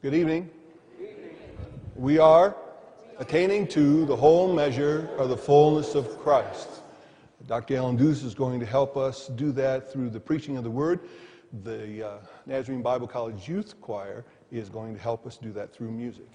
Good evening. Good evening. We are attaining to the whole measure of the fullness of Christ. Dr. Alan Duce is going to help us do that through the preaching of the Word. The Nazarene Bible College Youth Choir is going to help us do that through music.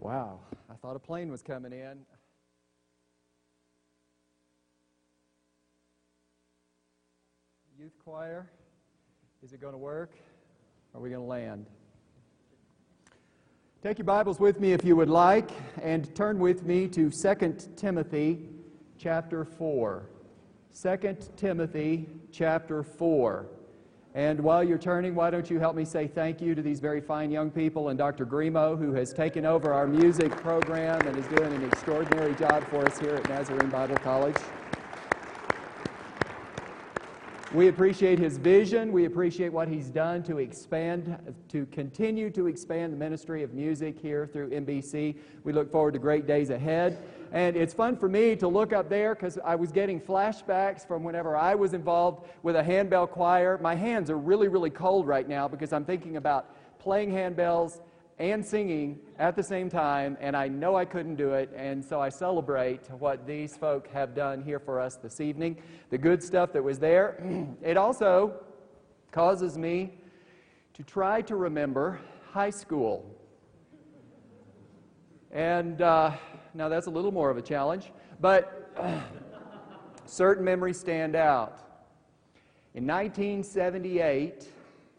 Wow, I thought a plane was coming in. Youth choir, is it going to work? Are we going to land? Take your Bibles with me if you would like, and turn with me to 2 Timothy chapter 4. 2 Timothy chapter 4. And while you're turning, why don't you help me say thank you to these very fine young people and Dr. Grimo, who has taken over our music program and is doing an extraordinary job for us here at Nazarene Bible College. We appreciate his vision. We appreciate what he's done to expand, to continue to expand the ministry of music here through NBC. We look forward to great days ahead. And it's fun for me to look up there because I was getting flashbacks from whenever I was involved with a handbell choir. My hands are really, really cold right now because I'm thinking about playing handbells and singing at the same time, and I know I couldn't do it, and so I celebrate what these folk have done here for us this evening, the good stuff that was there. It also causes me to try to remember high school. And now that's a little more of a challenge, but certain memories stand out. In 1978,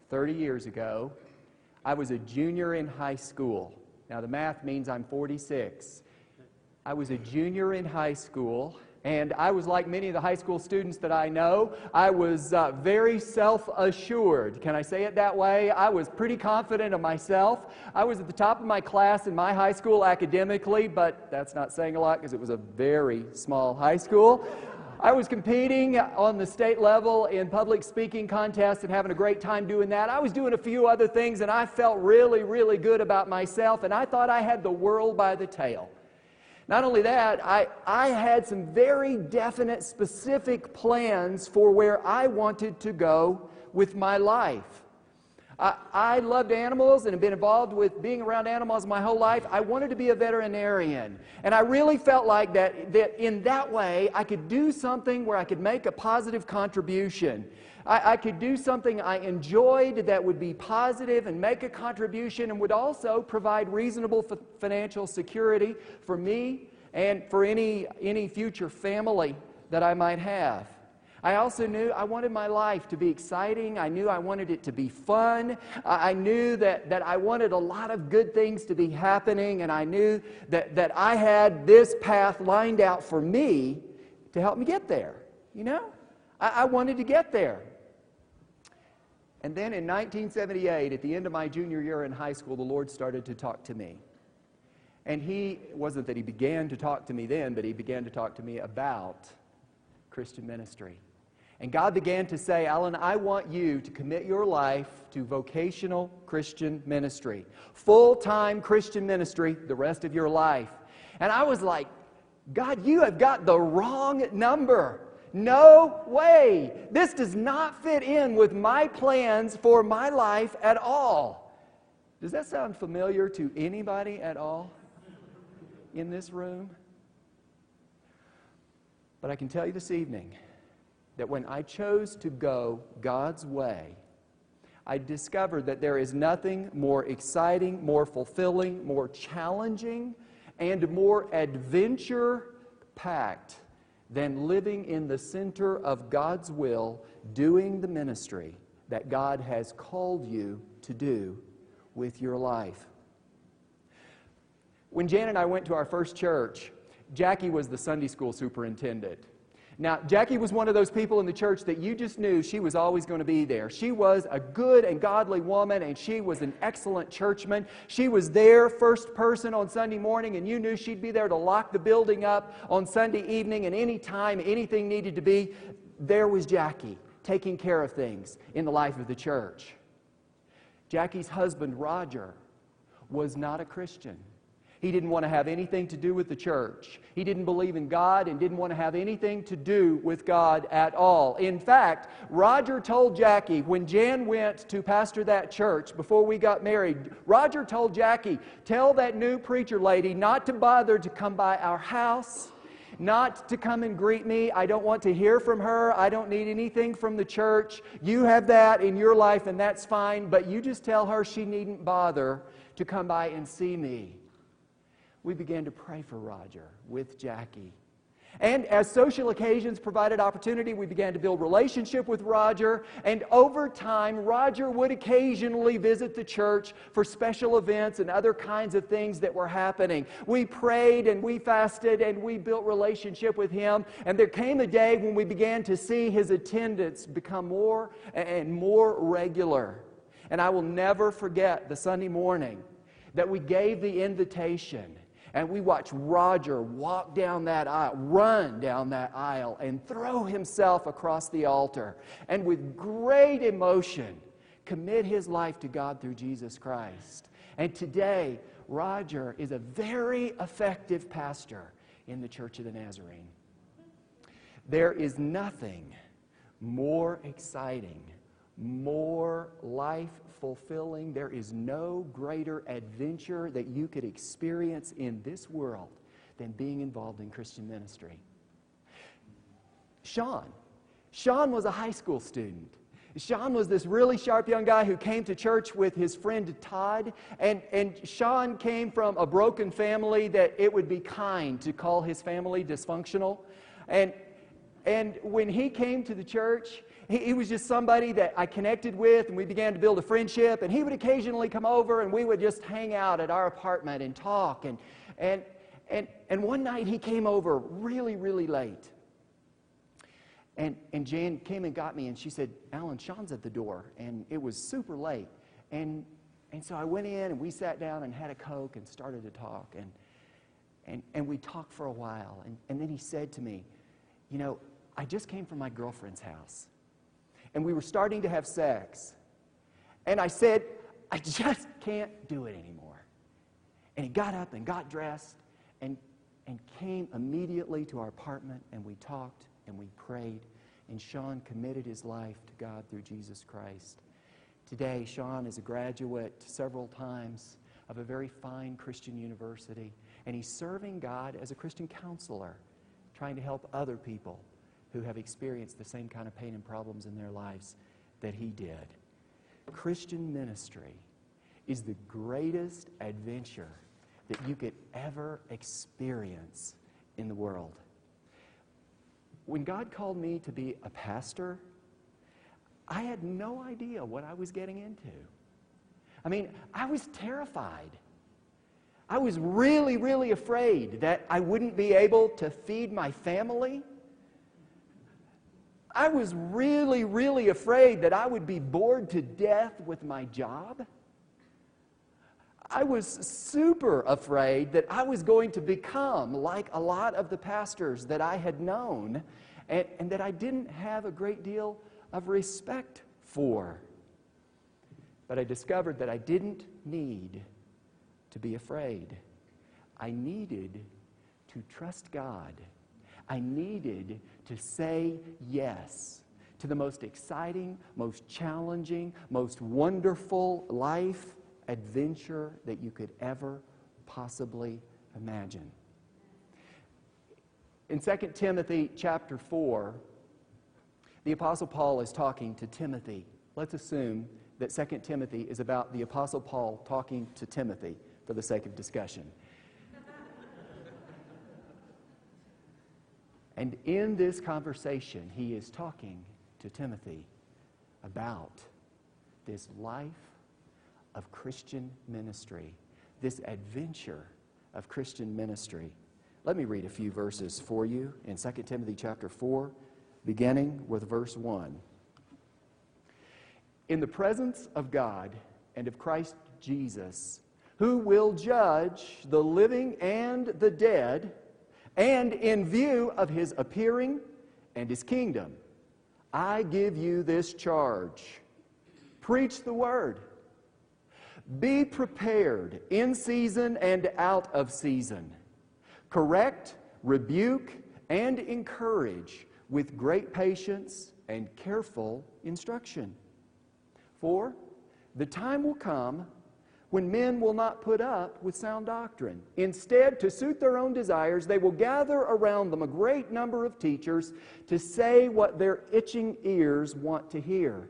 30 years ago, I was a junior in high school. Now, the math means I'm 46. I was a junior in high school, and I was like many of the high school students that I know. I was very self-assured. Can I say it that way? I was pretty confident of myself. I was at the top of my class in my high school academically, but that's not saying a lot because it was a very small high school. I was competing on the state level in public speaking contests and having a great time doing that. I was doing a few other things, and I felt really, really good about myself, and I thought I had the world by the tail. Not only that, I had some very definite, specific plans for where I wanted to go with my life. I loved animals and have been involved with being around animals my whole life. I wanted to be a veterinarian. And I really felt like that in that way, I could do something where I could make a positive contribution. I could do something I enjoyed that would be positive and make a contribution and would also provide reasonable financial security for me and for any future family that I might have. I also knew I wanted my life to be exciting. I knew I wanted it to be fun. I knew that I wanted a lot of good things to be happening, and I knew that I had this path lined out for me to help me get there. You know? I wanted to get there. And then in 1978, at the end of my junior year in high school, the Lord started to talk to me. And it wasn't that He began to talk to me then, but He began to talk to me about Christian ministry. And God began to say, Alan, I want you to commit your life to vocational Christian ministry, full-time Christian ministry the rest of your life. And I was like, God, you have got the wrong number. No way. This does not fit in with my plans for my life at all. Does that sound familiar to anybody at all in this room? But I can tell you this evening that when I chose to go God's way, I discovered that there is nothing more exciting, more fulfilling, more challenging, and more adventure-packed than living in the center of God's will, doing the ministry that God has called you to do with your life. When Jan and I went to our first church, Jackie was the Sunday school superintendent. Now, Jackie was one of those people in the church that you just knew she was always going to be there. She was a good and godly woman, and she was an excellent churchman. She was there first person on Sunday morning, and you knew she'd be there to lock the building up on Sunday evening, and any time anything needed to be, there was Jackie taking care of things in the life of the church. Jackie's husband, Roger, was not a Christian. He didn't want to have anything to do with the church. He didn't believe in God and didn't want to have anything to do with God at all. In fact, Roger told Jackie, when Jan went to pastor that church before we got married, Roger told Jackie, tell that new preacher lady not to bother to come by our house, not to come and greet me. I don't want to hear from her. I don't need anything from the church. You have that in your life and that's fine, but you just tell her she needn't bother to come by and see me. We began to pray for Roger with Jackie. And as social occasions provided opportunity, we began to build relationship with Roger. And over time, Roger would occasionally visit the church for special events and other kinds of things that were happening. We prayed and we fasted and we built relationship with him. And there came a day when we began to see his attendance become more and more regular. And I will never forget the Sunday morning that we gave the invitation. And we watch Roger walk down that aisle, run down that aisle, and throw himself across the altar. And with great emotion, commit his life to God through Jesus Christ. And today, Roger is a very effective pastor in the Church of the Nazarene. There is nothing more exciting, more life-fulfilling. There is no greater adventure that you could experience in this world than being involved in Christian ministry. Sean was a high school student. Sean was this really sharp young guy who came to church with his friend Todd, and Sean came from a broken family that it would be kind to call his family dysfunctional. And when he came to the church, he was just somebody that I connected with, and we began to build a friendship, and he would occasionally come over, and we would just hang out at our apartment and talk. And one night he came over really, really late. And Jan came and got me, and she said, Alan, Sean's at the door, and it was super late. And so I went in, and we sat down and had a Coke and started to talk. And we talked for a while, and then he said to me, you know, I just came from my girlfriend's house. And we were starting to have sex. And I said, I just can't do it anymore. And he got up and got dressed and came immediately to our apartment, and we talked and we prayed. And Sean committed his life to God through Jesus Christ. Today, Sean is a graduate several times of a very fine Christian university. And he's serving God as a Christian counselor, trying to help other people who have experienced the same kind of pain and problems in their lives that he did. Christian ministry is the greatest adventure that you could ever experience in the world. When God called me to be a pastor, I had no idea what I was getting into. I mean, I was terrified. I was really, really afraid that I wouldn't be able to feed my family. I was really, really afraid that I would be bored to death with my job. I was super afraid that I was going to become like a lot of the pastors that I had known and that I didn't have a great deal of respect for. But I discovered that I didn't need to be afraid. I needed to trust God. I needed to say yes to the most exciting, most challenging, most wonderful life adventure that you could ever possibly imagine. In 2 Timothy chapter 4, the Apostle Paul is talking to Timothy. Let's assume that 2 Timothy is about the Apostle Paul talking to Timothy for the sake of discussion. And in this conversation, he is talking to Timothy about this life of Christian ministry, this adventure of Christian ministry. Let me read a few verses for you in 2 Timothy chapter 4, beginning with verse 1. In the presence of God and of Christ Jesus, who will judge the living and the dead, and in view of his appearing and his kingdom, I give you this charge. Preach the word. Be prepared in season and out of season. Correct, rebuke, and encourage with great patience and careful instruction. For the time will come when men will not put up with sound doctrine. Instead, to suit their own desires, they will gather around them a great number of teachers to say what their itching ears want to hear.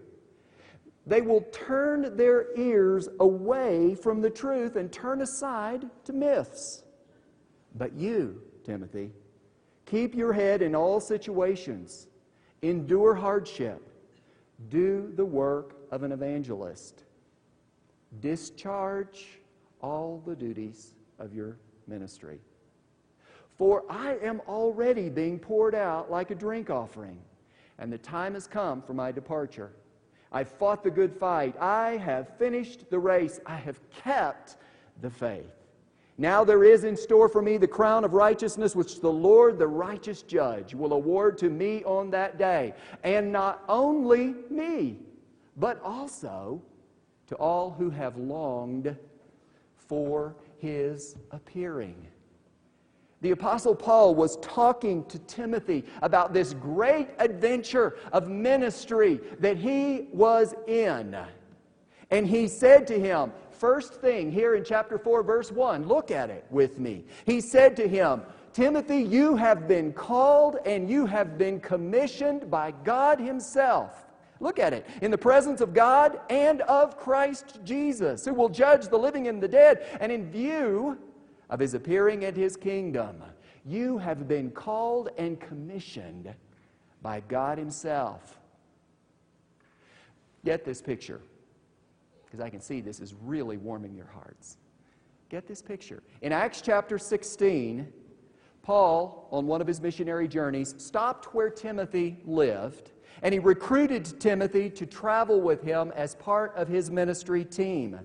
They will turn their ears away from the truth and turn aside to myths. But you, Timothy, keep your head in all situations. Endure hardship. Do the work of an evangelist. Discharge all the duties of your ministry. For I am already being poured out like a drink offering, and the time has come for my departure. I've fought the good fight. I have finished the race. I have kept the faith. Now there is in store for me the crown of righteousness, which the Lord, the righteous judge, will award to me on that day. And not only me, but also to all who have longed for His appearing. The Apostle Paul was talking to Timothy about this great adventure of ministry that he was in. And he said to him, first thing here in chapter 4, verse 1, look at it with me. He said to him, Timothy, you have been called and you have been commissioned by God Himself. Look at it. In the presence of God and of Christ Jesus, who will judge the living and the dead, and in view of His appearing at His kingdom. You have been called and commissioned by God Himself. Get this picture, because I can see this is really warming your hearts. Get this picture. In Acts chapter 16, Paul, on one of his missionary journeys, stopped where Timothy lived, and he recruited Timothy to travel with him as part of his ministry team.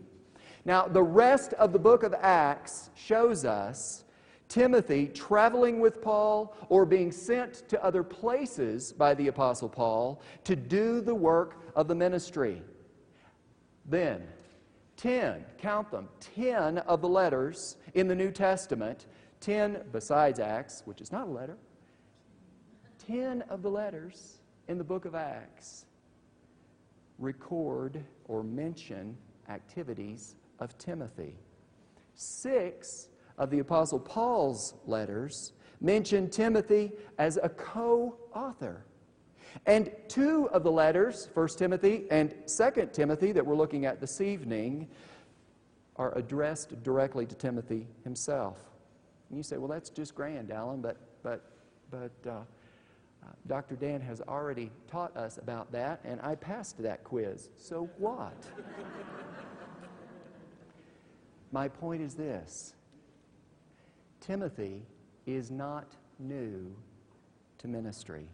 Now, the rest of the book of Acts shows us Timothy traveling with Paul or being sent to other places by the Apostle Paul to do the work of the ministry. Then, 10, count them, 10 of the letters in the New Testament, 10 besides Acts, which is not a letter, 10 of the letters in the book of Acts record or mention activities of Timothy. 6 of the Apostle Paul's letters mention Timothy as a co-author. And 2 of the letters, 1 Timothy and 2 Timothy that we're looking at this evening, are addressed directly to Timothy himself. And you say, well, that's just grand, Alan, but Dr. Dan has already taught us about that, and I passed that quiz. So what? My point is this. Timothy is not new to ministry.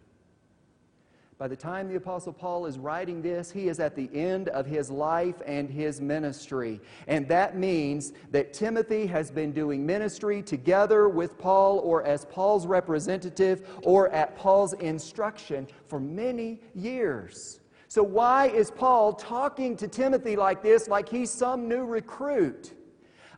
By the time the Apostle Paul is writing this, he is at the end of his life and his ministry. And that means that Timothy has been doing ministry together with Paul or as Paul's representative or at Paul's instruction for many years. So why is Paul talking to Timothy like this, like he's some new recruit?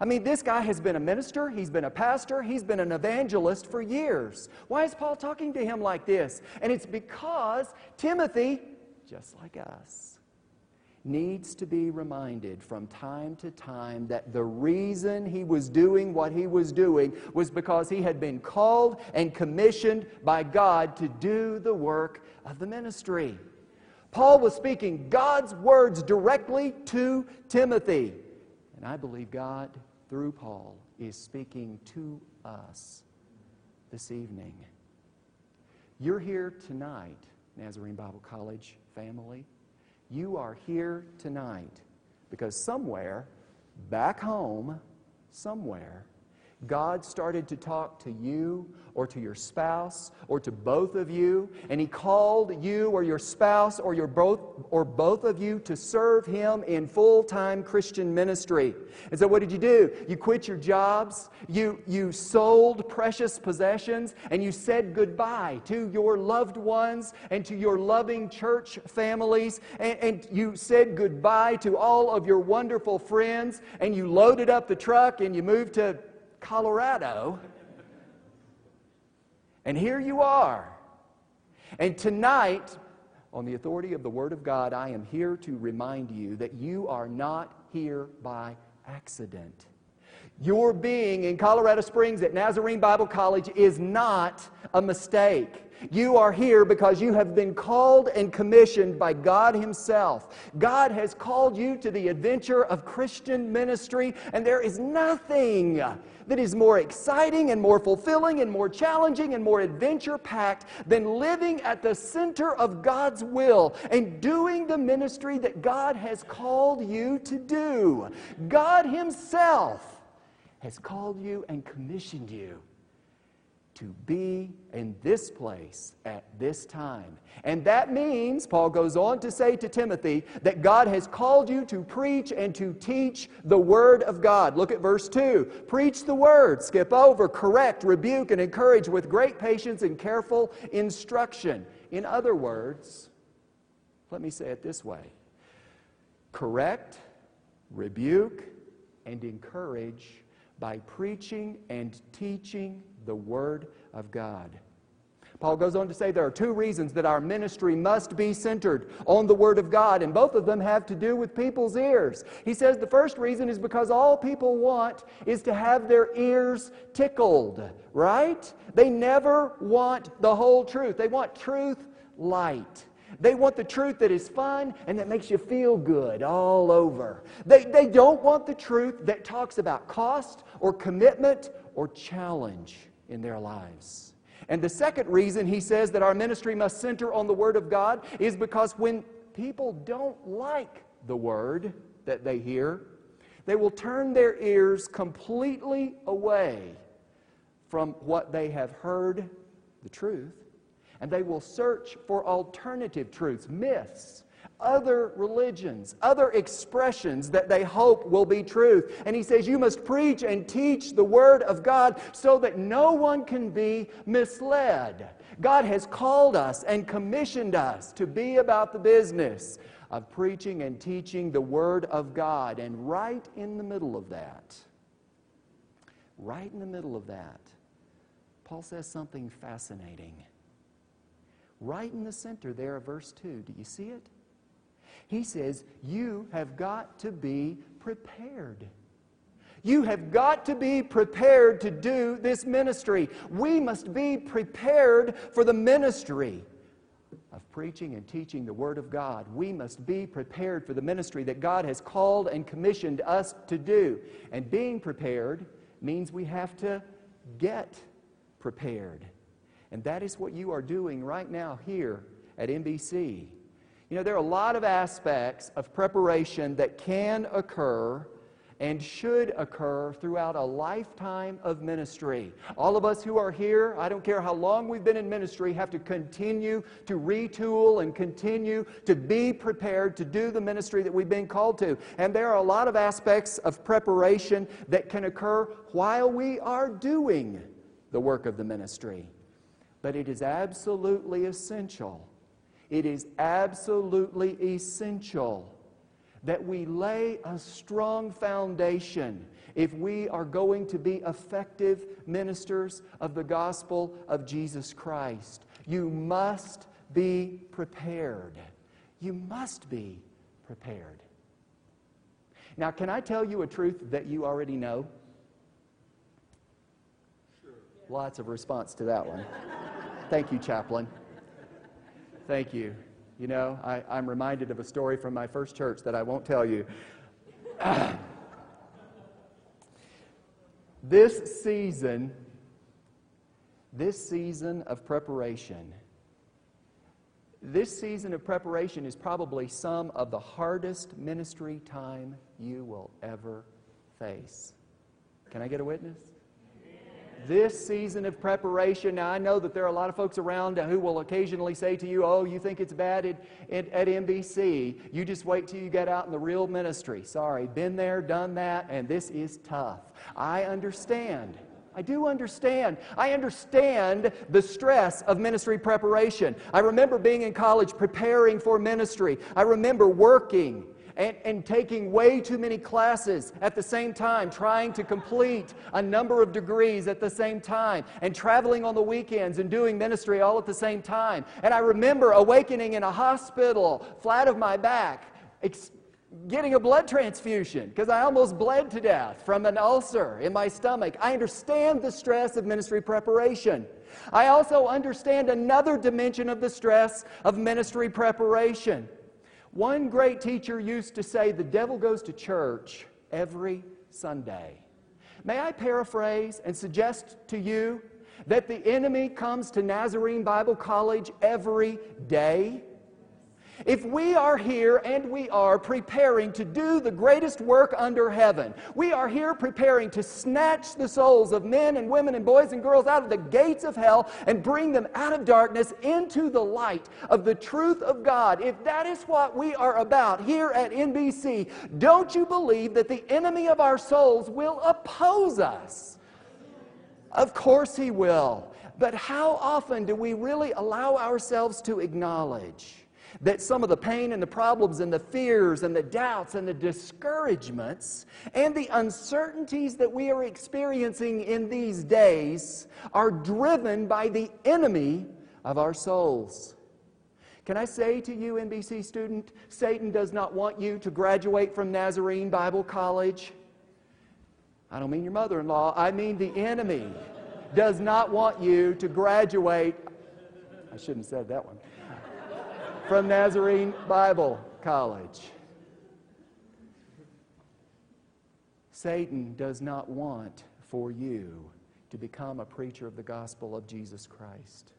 I mean, this guy has been a minister, he's been a pastor, he's been an evangelist for years. Why is Paul talking to him like this? And it's because Timothy, just like us, needs to be reminded from time to time that the reason he was doing what he was doing was because he had been called and commissioned by God to do the work of the ministry. Paul was speaking God's words directly to Timothy. And I believe God, through Paul, is speaking to us this evening. You're here tonight, Nazarene Bible College family. You are here tonight because somewhere, back home, somewhere, God started to talk to you or to your spouse or to both of you, and He called you or your spouse or both of you to serve Him in full-time Christian ministry. And so what did you do? You quit your jobs, you sold precious possessions, and you said goodbye to your loved ones and to your loving church families, and you said goodbye to all of your wonderful friends, and you loaded up the truck and you moved to Colorado, and here you are. And tonight, on the authority of the Word of God, I am here to remind you that you are not here by accident. Your being in Colorado Springs at Nazarene Bible College is not a mistake. You are here because you have been called and commissioned by God Himself. God has called you to the adventure of Christian ministry, and there is nothing that is more exciting and more fulfilling and more challenging and more adventure-packed than living at the center of God's will and doing the ministry that God has called you to do. God Himself has called you and commissioned you to be in this place at this time. And that means, Paul goes on to say to Timothy, that God has called you to preach and to teach the Word of God. Look at verse 2. Preach the Word, skip over, correct, rebuke, and encourage with great patience and careful instruction. In other words, let me say it this way. Correct, rebuke, and encourage by preaching and teaching the Word of God. Paul goes on to say there are two reasons that our ministry must be centered on the Word of God, and both of them have to do with people's ears. He says the first reason is because all people want is to have their ears tickled, right? They never want the whole truth. They want truth light. They want the truth that is fun and that makes you feel good all over. They don't want the truth that talks about cost or commitment or challenge in their lives. And the second reason he says that our ministry must center on the Word of God is because when people don't like the Word that they hear, they will turn their ears completely away from what they have heard, the truth, and they will search for alternative truths, myths, other religions, other expressions that they hope will be truth. And he says you must preach and teach the Word of God so that no one can be misled. God has called us and commissioned us to be about the business of preaching and teaching the Word of God. And right in the middle of that, Paul says something fascinating. Right in the center there of verse 2, do you see it? He says, you have got to be prepared. You have got to be prepared to do this ministry. We must be prepared for the ministry of preaching and teaching the Word of God. We must be prepared for the ministry that God has called and commissioned us to do. And being prepared means we have to get prepared. And that is what you are doing right now here at NBC. You know, there are a lot of aspects of preparation that can occur and should occur throughout a lifetime of ministry. All of us who are here, I don't care how long we've been in ministry, have to continue to retool and continue to be prepared to do the ministry that we've been called to. And there are a lot of aspects of preparation that can occur while we are doing the work of the ministry. But it is absolutely essential. It is absolutely essential that we lay a strong foundation if we are going to be effective ministers of the gospel of Jesus Christ. You must be prepared. You must be prepared. Now, can I tell you a truth that you already know? Sure. Lots of response to that one. Thank you, Chaplain. Thank you. You know, I'm reminded of a story from my first church that I won't tell you. This season of preparation is probably some of the hardest ministry time you will ever face. Can I get a witness? this season of preparation. Now, I know that there are a lot of folks around who will occasionally say to you, oh, you think it's bad at NBC. You just wait till you get out in the real ministry. Sorry, been there, done that, and this is tough. I understand. I do understand. I understand the stress of ministry preparation. I remember being in college preparing for ministry. I remember working and taking way too many classes at the same time, trying to complete a number of degrees at the same time, and traveling on the weekends and doing ministry all at the same time. And I remember awakening in a hospital, flat of my back, getting a blood transfusion because I almost bled to death from an ulcer in my stomach. I understand the stress of ministry preparation. I also understand another dimension of the stress of ministry preparation. One great teacher used to say, the devil goes to church every Sunday. May I paraphrase and suggest to you that the enemy comes to Nazarene Bible College every day? If we are here, and we are preparing to do the greatest work under heaven, we are here preparing to snatch the souls of men and women and boys and girls out of the gates of hell and bring them out of darkness into the light of the truth of God. If that is what we are about here at NBC, don't you believe that the enemy of our souls will oppose us? Of course he will. But how often do we really allow ourselves to acknowledge that some of the pain and the problems and the fears and the doubts and the discouragements and the uncertainties that we are experiencing in these days are driven by the enemy of our souls? Can I say to you, NBC student, Satan does not want you to graduate from Nazarene Bible College. I don't mean your mother-in-law. I mean the enemy does not want you to graduate. I shouldn't have said that one. From Nazarene Bible College. Satan does not want for you to become a preacher of the gospel of Jesus Christ.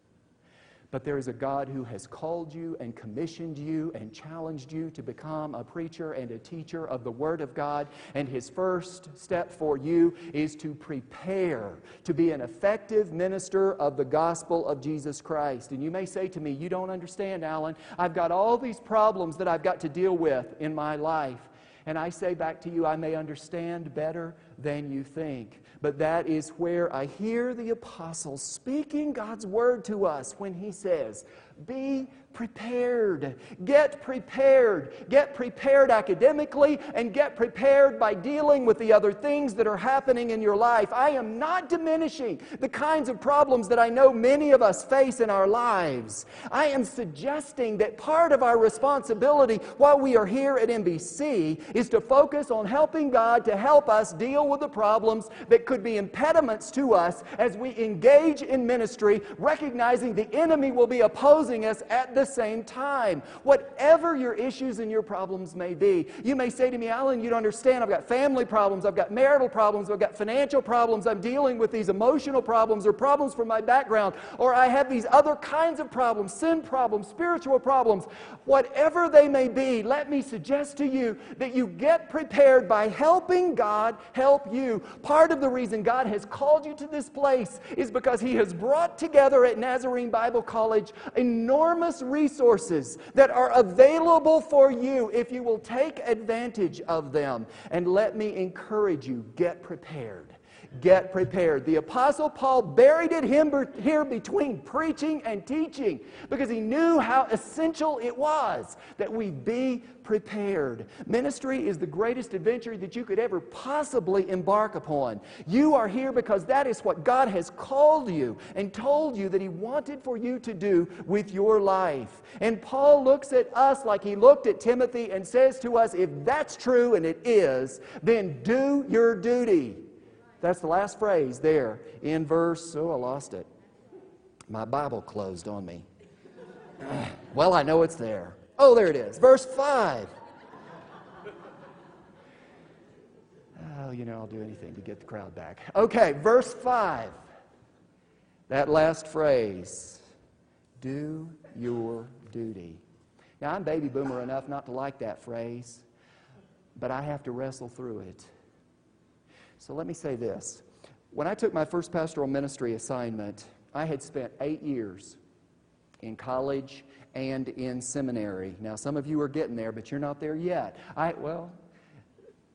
But there is a God who has called you and commissioned you and challenged you to become a preacher and a teacher of the Word of God. And His first step for you is to prepare to be an effective minister of the gospel of Jesus Christ. And you may say to me, you don't understand, Alan. I've got all these problems that I've got to deal with in my life. And I say back to you, I may understand better than you think. But that is where I hear the apostle speaking God's word to us when he says, be prepared. Get prepared. Get prepared academically and get prepared by dealing with the other things that are happening in your life. I am not diminishing the kinds of problems that I know many of us face in our lives. I am suggesting that part of our responsibility while we are here at NBC is to focus on helping God to help us deal with the problems that could be impediments to us as we engage in ministry, recognizing the enemy will be opposing us at the same time. Whatever your issues and your problems may be, you may say to me, Alan, you don't understand. I've got family problems. I've got marital problems. I've got financial problems. I'm dealing with these emotional problems or problems from my background, or I have these other kinds of problems, sin problems, spiritual problems. Whatever they may be, let me suggest to you that you get prepared by helping God help you. Part of the reason God has called you to this place is because He has brought together at Nazarene Bible College enormous resources that are available for you if you will take advantage of them. And let me encourage you, get prepared. Get prepared. The Apostle Paul buried it here between preaching and teaching because he knew how essential it was that we be prepared. Ministry is the greatest adventure that you could ever possibly embark upon. You are here because that is what God has called you and told you that He wanted for you to do with your life. And Paul looks at us like he looked at Timothy and says to us, if that's true, and it is, then do your duty. That's the last phrase there in verse, oh, I lost it. My Bible closed on me. Well, I know it's there. Oh, there it is. Verse 5. Oh, you know, I'll do anything to get the crowd back. Okay, verse 5. That last phrase. Do your duty. Now, I'm baby boomer enough not to like that phrase, but I have to wrestle through it. So let me say this. When I took my first pastoral ministry assignment, I had spent 8 years in college and in seminary. Now, some of you are getting there, but you're not there yet.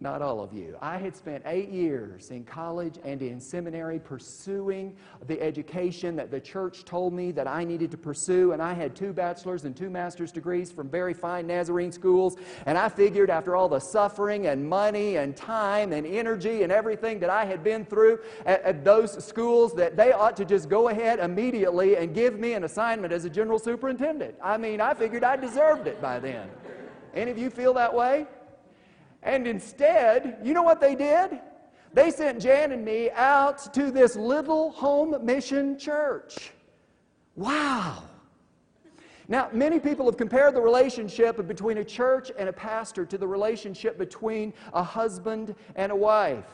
Not all of you. I had spent 8 years in college and in seminary pursuing the education that the church told me that I needed to pursue, and I had 2 bachelor's and 2 master's degrees from very fine Nazarene schools, and I figured after all the suffering and money and time and energy and everything that I had been through at those schools that they ought to just go ahead immediately and give me an assignment as a general superintendent. I mean, I figured I deserved it by then. Any of you feel that way? And instead, you know what they did? They sent Jan and me out to this little home mission church. Wow! Now, many people have compared the relationship between a church and a pastor to the relationship between a husband and a wife.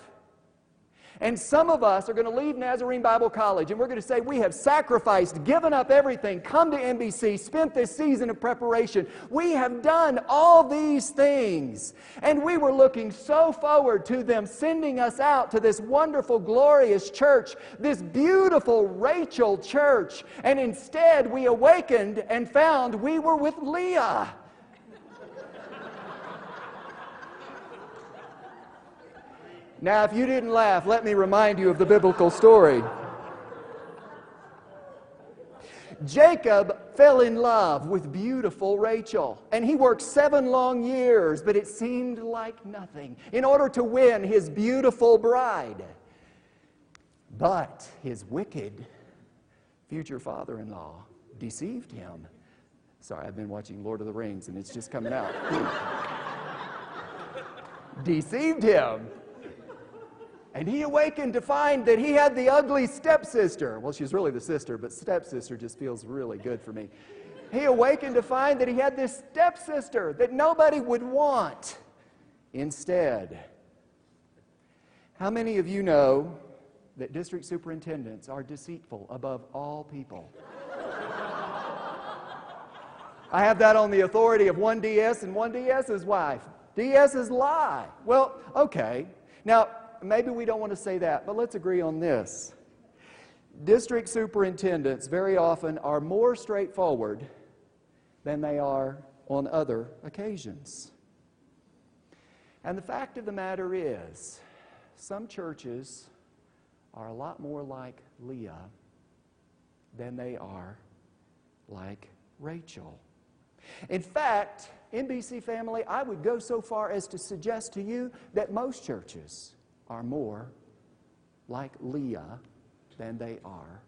And some of us are going to leave Nazarene Bible College and we're going to say, we have sacrificed, given up everything, come to NBC, spent this season of preparation. We have done all these things. And we were looking so forward to them sending us out to this wonderful, glorious church, this beautiful Rachel church. And instead, we awakened and found we were with Leah. Now, if you didn't laugh, let me remind you of the biblical story. Jacob fell in love with beautiful Rachel, and he worked 7 long years, but it seemed like nothing, in order to win his beautiful bride. But his wicked future father-in-law deceived him. Sorry, I've been watching Lord of the Rings, and it's just coming out. Deceived him. And he awakened to find that he had the ugly stepsister. Well, she's really the sister, but stepsister just feels really good for me. He awakened to find that he had this stepsister that nobody would want instead. How many of you know that district superintendents are deceitful above all people? I have that on the authority of one DS and one DS's wife. DS's lie. Well, okay. Now, maybe we don't want to say that, but let's agree on this. District superintendents very often are more straightforward than they are on other occasions. And the fact of the matter is, some churches are a lot more like Leah than they are like Rachel. In fact, NBC family, I would go so far as to suggest to you that most churches are more like Leah than they are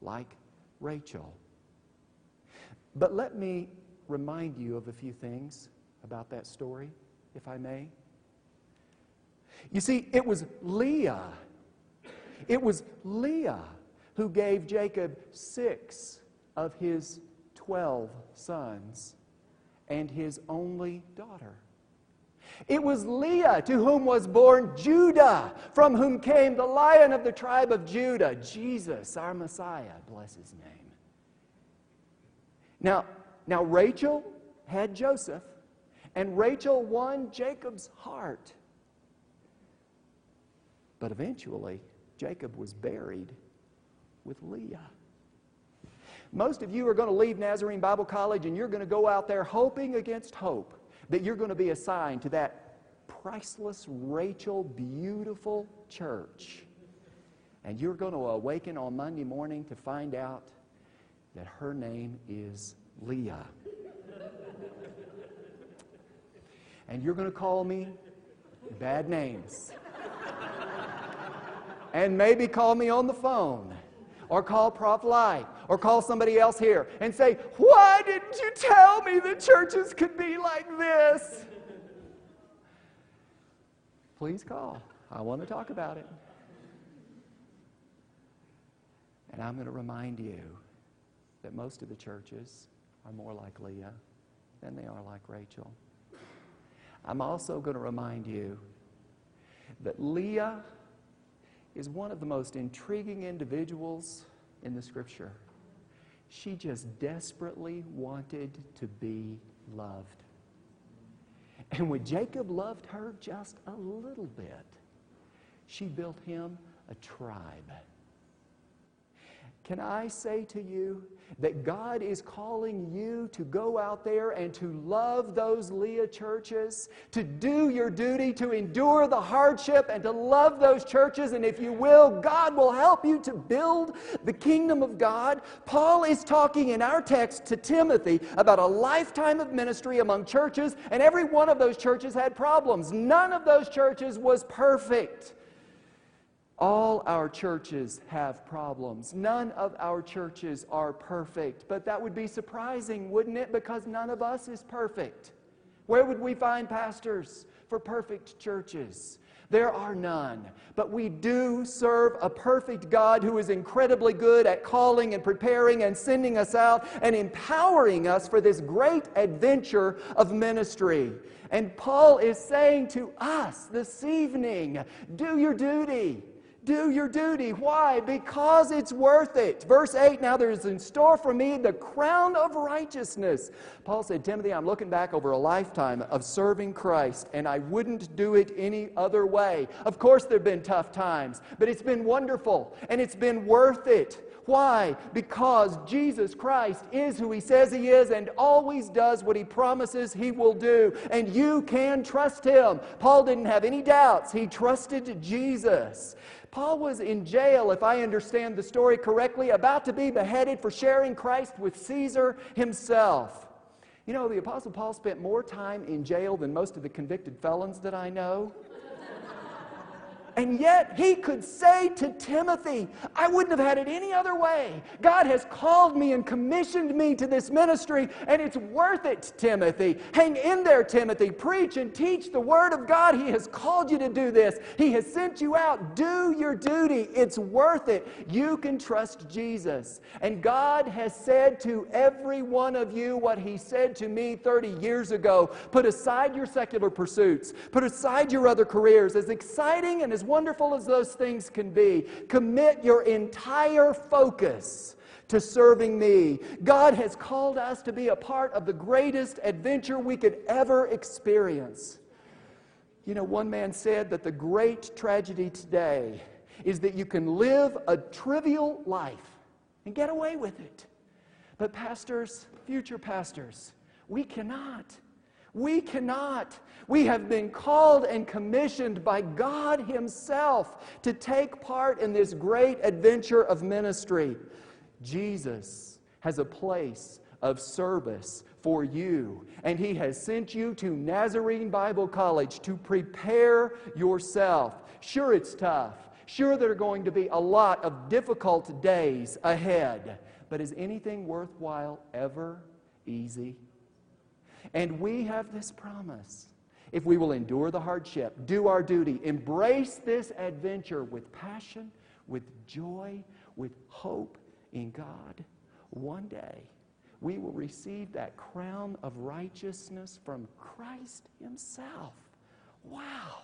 like Rachel. But let me remind you of a few things about that story, if I may. You see, it was Leah who gave Jacob 6 of his 12 sons and his only daughter. It was Leah to whom was born Judah, from whom came the Lion of the tribe of Judah, Jesus, our Messiah, bless his name. Now Rachel had Joseph, and Rachel won Jacob's heart. But eventually, Jacob was buried with Leah. Most of you are going to leave Nazarene Bible College, and you're going to go out there hoping against hope that you're going to be assigned to that priceless Rachel, beautiful church. And you're going to awaken on Monday morning to find out that her name is Leah. And you're going to call me bad names. And maybe call me on the phone. Or call Prof. Light, or call somebody else here and say, why didn't you tell me the churches could be like this? Please call. I want to talk about it. And I'm going to remind you that most of the churches are more like Leah than they are like Rachel. I'm also going to remind you that Leah is one of the most intriguing individuals in the Scripture. She just desperately wanted to be loved. And when Jacob loved her just a little bit, she built him a tribe. Can I say to you that God is calling you to go out there and to love those Leah churches, to do your duty, to endure the hardship, and to love those churches, and if you will, God will help you to build the kingdom of God? Paul is talking in our text to Timothy about a lifetime of ministry among churches, and every one of those churches had problems. None of those churches was perfect. All our churches have problems. None of our churches are perfect. But that would be surprising, wouldn't it? Because none of us is perfect. Where would we find pastors for perfect churches? There are none. But we do serve a perfect God who is incredibly good at calling and preparing and sending us out and empowering us for this great adventure of ministry. And Paul is saying to us this evening, do your duty. Do your duty. Why? Because it's worth it. Verse 8, now there is in store for me the crown of righteousness. Paul said, Timothy, I'm looking back over a lifetime of serving Christ, and I wouldn't do it any other way. Of course there have been tough times, but it's been wonderful, and it's been worth it. Why? Because Jesus Christ is who He says He is and always does what He promises He will do. And you can trust Him. Paul didn't have any doubts. He trusted Jesus. Paul was in jail, if I understand the story correctly, about to be beheaded for sharing Christ with Caesar himself. You know, the Apostle Paul spent more time in jail than most of the convicted felons that I know. And yet he could say to Timothy, I wouldn't have had it any other way. God has called me and commissioned me to this ministry, and it's worth it, Timothy. Hang in there, Timothy. Preach and teach the Word of God. He has called you to do this. He has sent you out. Do your duty. It's worth it. You can trust Jesus. And God has said to every one of you what He said to me 30 years ago. Put aside your secular pursuits. Put aside your other careers. As exciting and as wonderful as those things can be, commit your entire focus to serving me. God has called us to be a part of the greatest adventure we could ever experience. You know, one man said that the great tragedy today is that you can live a trivial life and get away with it. But pastors, future pastors, we cannot. We cannot. We have been called and commissioned by God Himself to take part in this great adventure of ministry. Jesus has a place of service for you, and He has sent you to Nazarene Bible College to prepare yourself. Sure, it's tough. Sure, there are going to be a lot of difficult days ahead. But is anything worthwhile ever easy? And we have this promise. If we will endure the hardship, do our duty, embrace this adventure with passion, with joy, with hope in God, one day we will receive that crown of righteousness from Christ Himself. Wow!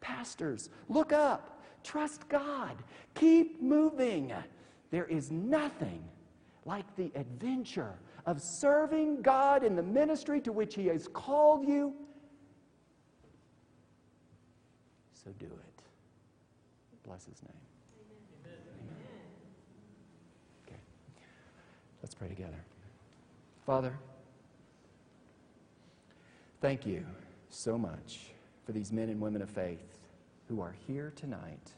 Pastors, look up. Trust God. Keep moving. There is nothing like the adventure of serving God in the ministry to which He has called you. So do it. Bless His name. Amen. Amen. Okay. Let's pray together. Father, thank You so much for these men and women of faith who are here tonight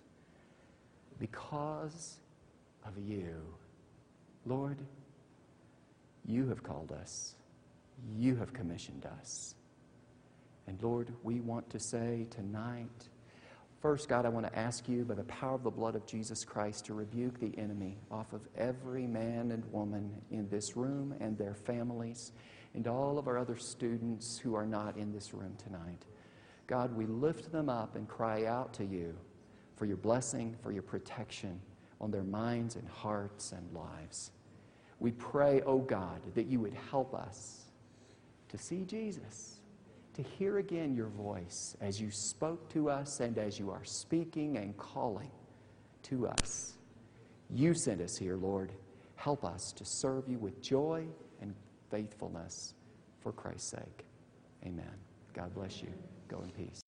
because of You. Lord, You have called us. You have commissioned us. And Lord, we want to say tonight, first, God, I want to ask You by the power of the blood of Jesus Christ to rebuke the enemy off of every man and woman in this room and their families and all of our other students who are not in this room tonight. God, we lift them up and cry out to You for Your blessing, for Your protection on their minds and hearts and lives. We pray, oh God, that You would help us to see Jesus, to hear again Your voice as You spoke to us and as You are speaking and calling to us. You sent us here, Lord. Help us to serve You with joy and faithfulness for Christ's sake. Amen. God bless you. Go in peace.